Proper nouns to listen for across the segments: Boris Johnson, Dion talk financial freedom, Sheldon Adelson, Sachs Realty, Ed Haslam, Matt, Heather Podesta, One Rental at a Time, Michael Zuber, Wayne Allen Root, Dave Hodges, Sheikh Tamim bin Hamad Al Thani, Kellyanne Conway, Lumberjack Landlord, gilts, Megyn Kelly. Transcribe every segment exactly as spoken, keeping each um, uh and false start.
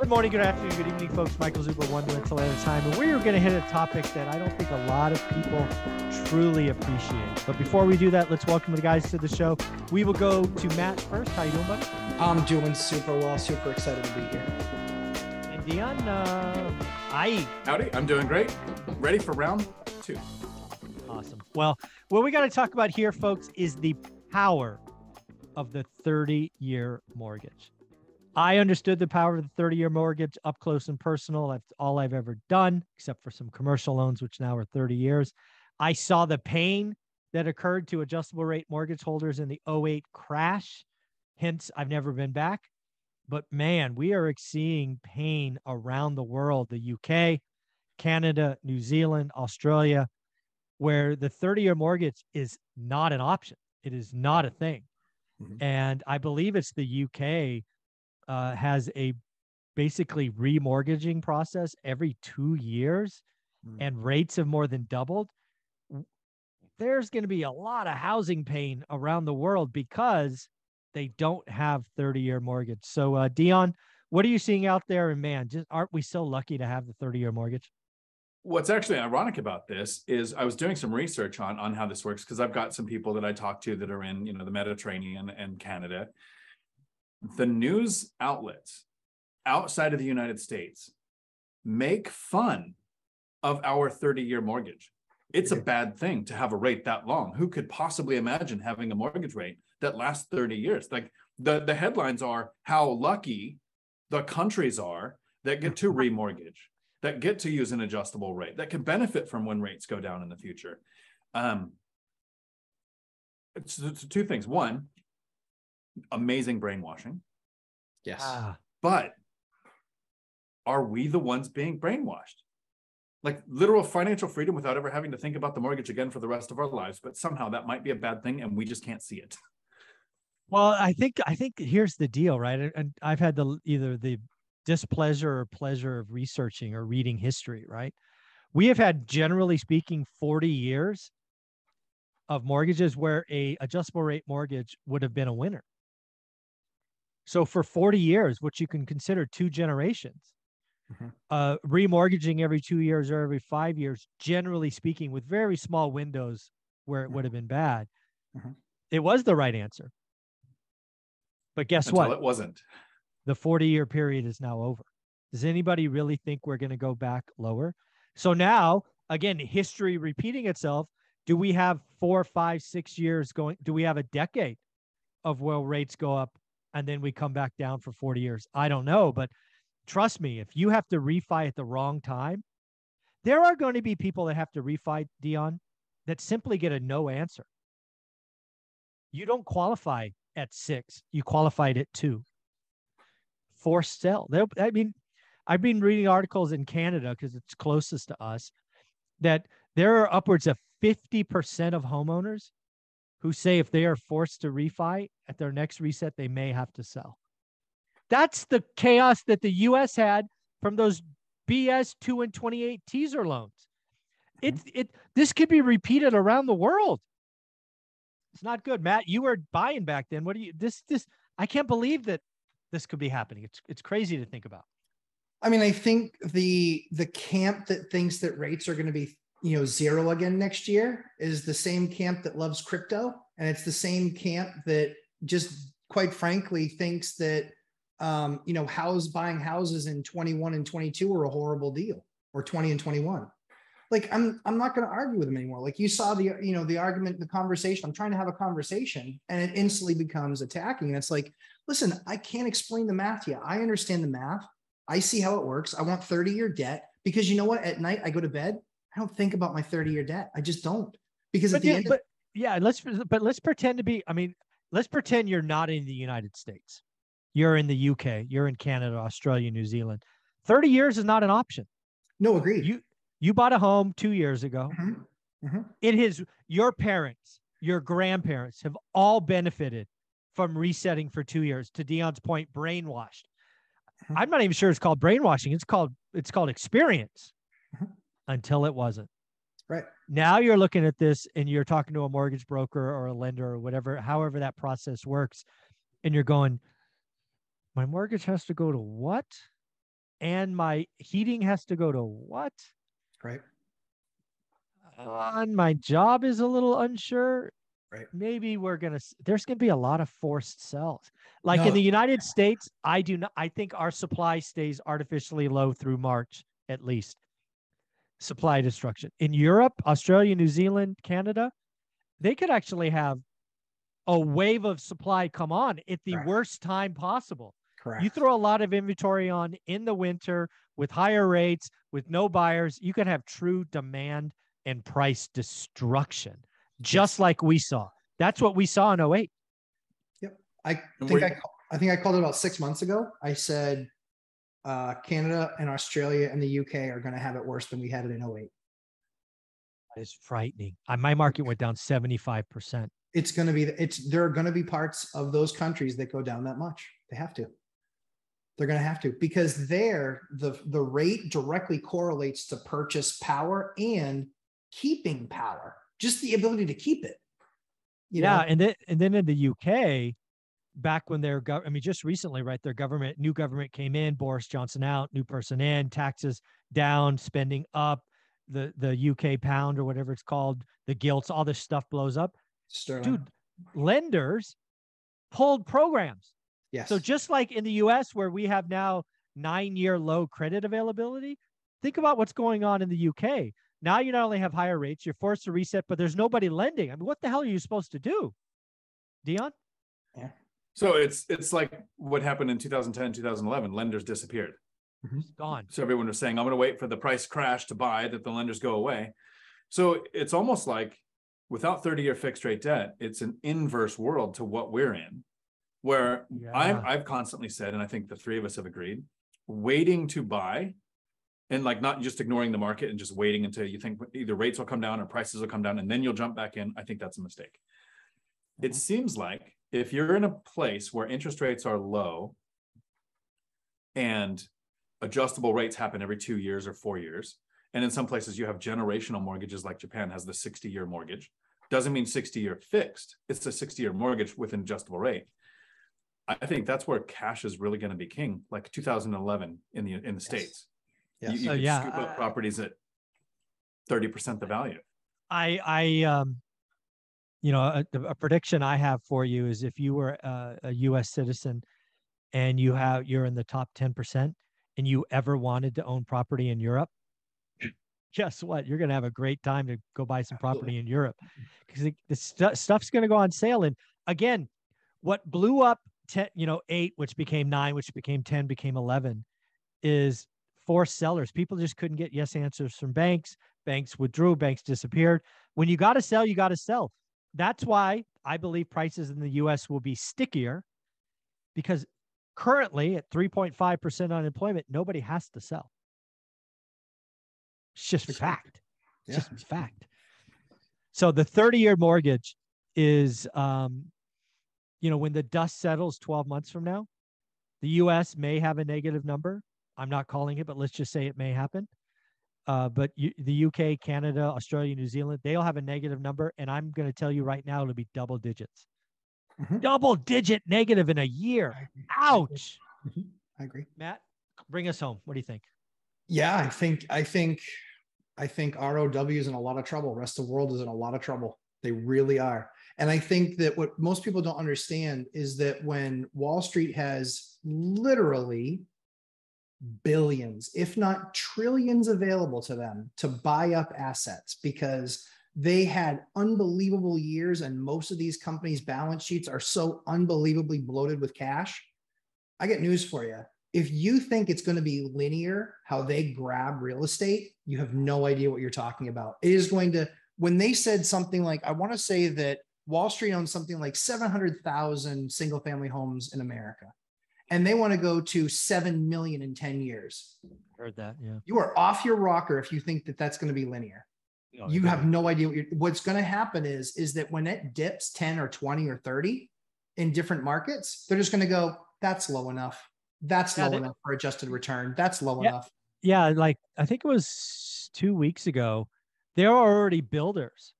Good morning, good afternoon, good evening, folks. Michael Zuber, One Rental at a Time. And we're going to hit a topic that I don't think a lot of people truly appreciate. But before we do that, let's welcome the guys to the show. We will go to Matt first. How you doing, buddy? I'm doing super well. Super excited to be here. And Dion, uh, I... Howdy. I'm doing great. Ready for round two. Awesome. Well, what we got to talk about here, folks, is the power of the thirty-year mortgage. I understood the power of the thirty-year mortgage up close and personal. That's all I've ever done, except for some commercial loans, which now are thirty years. I saw the pain that occurred to adjustable rate mortgage holders in the oh eight crash. Hence, I've never been back. But man, we are seeing pain around the world, the U K, Canada, New Zealand, Australia, where the thirty-year mortgage is not an option. It is not a thing. Mm-hmm. And I believe it's the U K Uh, has a basically remortgaging process every two years mm. and rates have more than doubled. There's going to be a lot of housing pain around the world because they don't have thirty-year mortgage. So uh, Dion, what are you seeing out there? And man, just aren't we so lucky to have the thirty-year mortgage? What's actually ironic about this is I was doing some research on, on how this works because I've got some people that I talk to that are in, you know, the Mediterranean and Canada. The news outlets outside of the United States make fun of our thirty-year mortgage. It's a bad thing to have a rate that long. Who could possibly imagine having a mortgage rate that lasts thirty years? Like the, the headlines are how lucky the countries are that get to remortgage, that get to use an adjustable rate, that can benefit from when rates go down in the future. Um, it's, it's two things. One, amazing brainwashing. Yes. Ah. But are we the ones being brainwashed? Like literal financial freedom without ever having to think about the mortgage again for the rest of our lives. But somehow that might be a bad thing and we just can't see it. Well, I think, I think here's the deal, right? And I've had the, either the displeasure or pleasure of researching or reading history, right? We have had, generally speaking, forty years of mortgages where a adjustable rate mortgage would have been a winner. So for forty years, which you can consider two generations, mm-hmm. uh, remortgaging every two years or every five years, generally speaking, with very small windows where it mm-hmm. would have been bad, mm-hmm. it was the right answer. But guess Until what? It wasn't. The forty-year period is now over. Does anybody really think we're going to go back lower? So now, again, history repeating itself. Do we have four, five, six years going? Do we have a decade of where rates go up and then we come back down for forty years? I don't know, but trust me, if you have to refi at the wrong time, there are going to be people that have to refi, Dion, that simply get a no answer. You don't qualify at six. You qualified at two. Forced sell. They'll, I mean, I've been reading articles in Canada because it's closest to us that there are upwards of fifty percent of homeowners who say if they are forced to refi at their next reset, they may have to sell. That's the chaos that the U S had from those B S two and twenty-eight teaser loans. It, it, this could be repeated around the world. It's not good. Matt, you were buying back then. What do you, this, this, I can't believe that this could be happening. It's, it's crazy to think about. I mean, I think the, the camp that thinks that rates are going to be you know, zero again next year is the same camp that loves crypto. And it's the same camp that just quite frankly thinks that, um, you know, house buying houses in twenty-one and twenty-two are a horrible deal or twenty and twenty-one. Like I'm, I'm not going to argue with them anymore. Like you saw the, you know, the argument, the conversation, I'm trying to have a conversation and it instantly becomes attacking. And it's like, listen, I can't explain the math yet. I understand the math. I see how it works. I want thirty year debt because you know what? At night I go to bed. I don't think about my thirty-year debt. I just don't because but at the yeah, end. Of- but yeah, let's but let's pretend to be. I mean, let's pretend you're not in the United States. You're in the U K, you're in Canada, Australia, New Zealand. thirty years is not an option. No, agreed. You you bought a home two years ago. Mm-hmm. Mm-hmm. It is your parents, your grandparents have all benefited from resetting for two years. To Dion's point, brainwashed. Mm-hmm. I'm not even sure it's called brainwashing. It's called it's called experience. Mm-hmm. Until it wasn't. Right. Now you're looking at this and you're talking to a mortgage broker or a lender or whatever, however that process works. And you're going, my mortgage has to go to what? And my heating has to go to what? Right. Uh, and my job is a little unsure. Right. Maybe we're going to, there's going to be a lot of forced sells. Like no. in the United States, I do not, I think our supply stays artificially low through March, at least. Supply destruction. In Europe, Australia, New Zealand, Canada, they could actually have a wave of supply come on at the Correct. worst time possible. Correct. You throw a lot of inventory on in the winter with higher rates, with no buyers, you could have true demand and price destruction, just like we saw. That's what we saw in oh eight. Yep. I think I, I think I called it about six months ago. I said, Uh, Canada and Australia and the U K are going to have it worse than we had it in oh eight. That is frightening. I, my market went down seventy-five percent. It's going to be, it's, there are going to be parts of those countries that go down that much. They have to. They're going to have to, because there, the, the rate directly correlates to purchase power and keeping power, just the ability to keep it. You yeah. know? And then, and then in the U K, back when their government, I mean, just recently, right, their government, new government came in, Boris Johnson out, new person in, taxes down, spending up, the, the U K pound or whatever it's called, the gilts, all this stuff blows up. Sterling. Dude, lenders pulled programs. Yes. So just like in the U S where we have now nine-year low credit availability, think about what's going on in the U K. Now you not only have higher rates, you're forced to reset, but there's nobody lending. I mean, what the hell are you supposed to do? Dion? Yeah. So it's it's like what happened in two thousand ten, two thousand eleven. Lenders disappeared. Mm-hmm. Gone. So everyone was saying, I'm going to wait for the price crash to buy, that the lenders go away. So it's almost like without thirty-year fixed rate debt, it's an inverse world to what we're in, where yeah. I've, I've constantly said, and I think the three of us have agreed, waiting to buy and like not just ignoring the market and just waiting until you think either rates will come down or prices will come down and then you'll jump back in. I think that's a mistake. Mm-hmm. It seems like if you're in a place where interest rates are low and adjustable rates happen every two years or four years, and in some places you have generational mortgages like Japan has the sixty-year mortgage, doesn't mean sixty-year fixed. It's a sixty-year mortgage with an adjustable rate. I think that's where cash is really going to be king, like two thousand eleven in the in the yes. States. Yes. You, you oh, can yeah. scoop up uh, properties at thirty percent the value. I, I um. You know, a, a prediction I have for you is if you were a, a U S citizen and you have, you're in the top ten percent and you ever wanted to own property in Europe, guess what? You're going to have a great time to go buy some property Absolutely. in Europe because the st- stuff's going to go on sale. And again, what blew up, ten, you know, eight, which became nine, which became ten, became eleven, is forced sellers. People just couldn't get yes answers from banks. Banks withdrew, banks disappeared. When you got to sell, you got to sell. That's why I believe prices in the U S will be stickier, because currently at three point five percent unemployment, nobody has to sell. It's just fact. It's yeah. just fact. So the thirty-year mortgage is, um, you know, when the dust settles twelve months from now, the U S may have a negative number. I'm not calling it, but let's just say it may happen. Uh, but you, the U K, Canada, Australia, New Zealand, they'll have a negative number. And I'm going to tell you right now, it'll be double digits. Mm-hmm. Double digit negative in a year. Ouch. Mm-hmm. I agree. Matt, bring us home. What do you think? Yeah, I think, I think, I think R O W is in a lot of trouble. Rest of the world is in a lot of trouble. They really are. And I think that what most people don't understand is that when Wall Street has literally billions, if not trillions, available to them to buy up assets because they had unbelievable years and most of these companies' balance sheets are so unbelievably bloated with cash. I get news for you. If you think it's going to be linear, how they grab real estate, you have no idea what you're talking about. It is going to, when they said something like, I want to say that Wall Street owns something like seven hundred thousand single family homes in America. and they want to go to seven million in ten years. Heard that. Yeah. You are off your rocker if you think that that's going to be linear. No, you have no idea what you're, what's going to happen is, is that when it dips ten or twenty or thirty in different markets, they're just going to go, that's low enough. That's yeah, low they, enough for adjusted return. That's low yeah, enough. Yeah. Like I think it was two weeks ago, there are already builders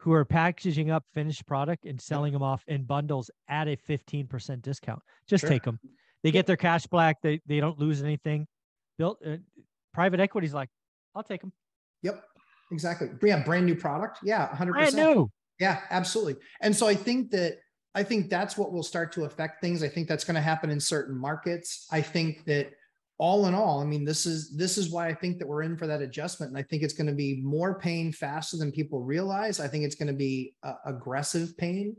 who are packaging up finished product and selling them off in bundles at a fifteen percent discount. Just sure. take them. They get their cash back. They, they don't lose anything. Built uh, private equity's like, I'll take them. Yep. Exactly. Yeah. Brand new product. Yeah. one hundred percent. Brand new. Yeah, absolutely. And so I think that, I think that's what will start to affect things. I think that's going to happen in certain markets. I think that all in all, I mean, this is, this is why I think that we're in for that adjustment. And I think it's going to be more pain faster than people realize. I think it's going to be uh, aggressive pain,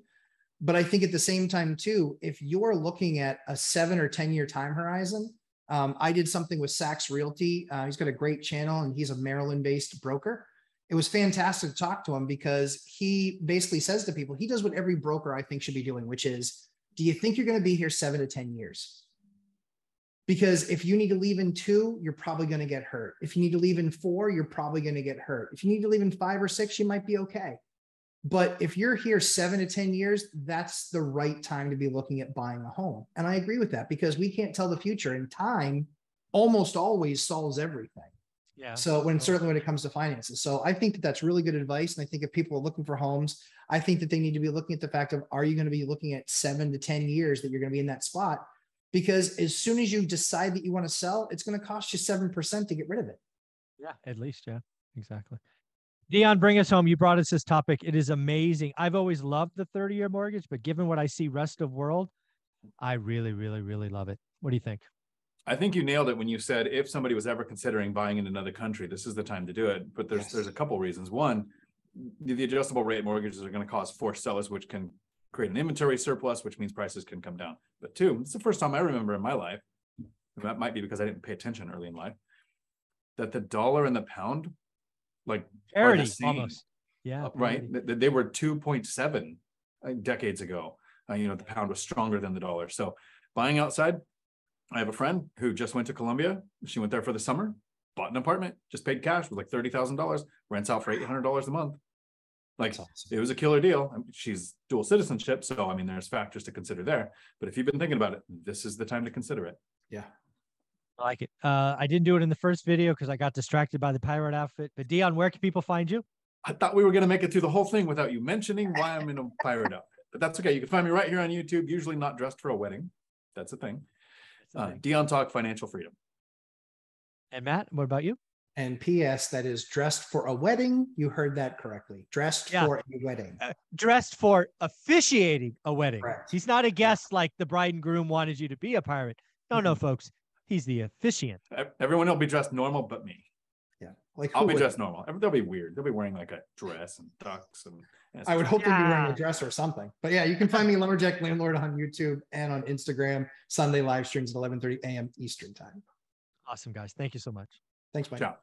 but I think at the same time too, if you're looking at a seven or ten year time horizon, um, I did something with Sachs Realty. Uh, he's got a great channel and he's a Maryland based broker. It was fantastic to talk to him because he basically says to people, he does what every broker I think should be doing, which is, do you think you're going to be here seven to ten years? Because if you need to leave in two, you're probably going to get hurt. If you need to leave in four, you're probably going to get hurt. If you need to leave in five or six, you might be okay. But if you're here seven to ten years, that's the right time to be looking at buying a home. And I agree with that because we can't tell the future, and time almost always solves everything. Yeah. So when certainly when it comes to finances. So I think that that's really good advice. And I think if people are looking for homes, I think that they need to be looking at the fact of, are you going to be looking at seven to ten years that you're going to be in that spot? Because as soon as you decide that you want to sell, it's going to cost you seven percent to get rid of it. Yeah, at least. Yeah, exactly. Dion, bring us home. You brought us this topic. It is amazing. I've always loved the thirty year mortgage, but given what I see rest of world, I really, really, really love it. What do you think? I think you nailed it when you said if somebody was ever considering buying in another country, this is the time to do it. But there's yes. there's a couple of reasons. One, the adjustable rate mortgages are going to cause forced sellers, which can create an inventory surplus, which means prices can come down. But two, it's the first time I remember in my life, and that might be because I didn't pay attention early in life, that the dollar and the pound, like parity, almost, yeah, right. They were two point seven decades ago. Uh, you know, the pound was stronger than the dollar. So buying outside. I have a friend who just went to Colombia. She went there for the summer, bought an apartment, just paid cash with like thirty thousand dollars, rents out for eight hundred dollars a month. Like awesome. It was a killer deal. I mean, she's dual citizenship. So, I mean, there's factors to consider there, but if you've been thinking about it, this is the time to consider it. Yeah. I like it. Uh, I didn't do it in the first video because I got distracted by the pirate outfit, but Dion, where can people find you? I thought we were going to make it through the whole thing without you mentioning why I'm in a pirate outfit, but that's okay. You can find me right here on YouTube, usually not dressed for a wedding. That's a thing. Uh, Dion Talk Financial Freedom. And Matt, what about you? And P S that is dressed for a wedding. You heard that correctly. Dressed yeah. for a wedding. Uh, dressed for officiating a wedding. Correct. He's not a guest yeah. like the bride and groom wanted you to be a pirate. No, mm-hmm. no, folks. He's the officiant. Everyone will be dressed normal but me. Yeah. Like I'll be would? dressed normal. They'll be weird. They'll be wearing like a dress and ducks. and. and I would hope yeah. they'd be wearing a dress or something. But yeah, you can find me Lumberjack Landlord on YouTube and on Instagram. Sunday live streams at eleven thirty a m Eastern time. Awesome, guys. Thank you so much. Thanks, Mike. Ciao.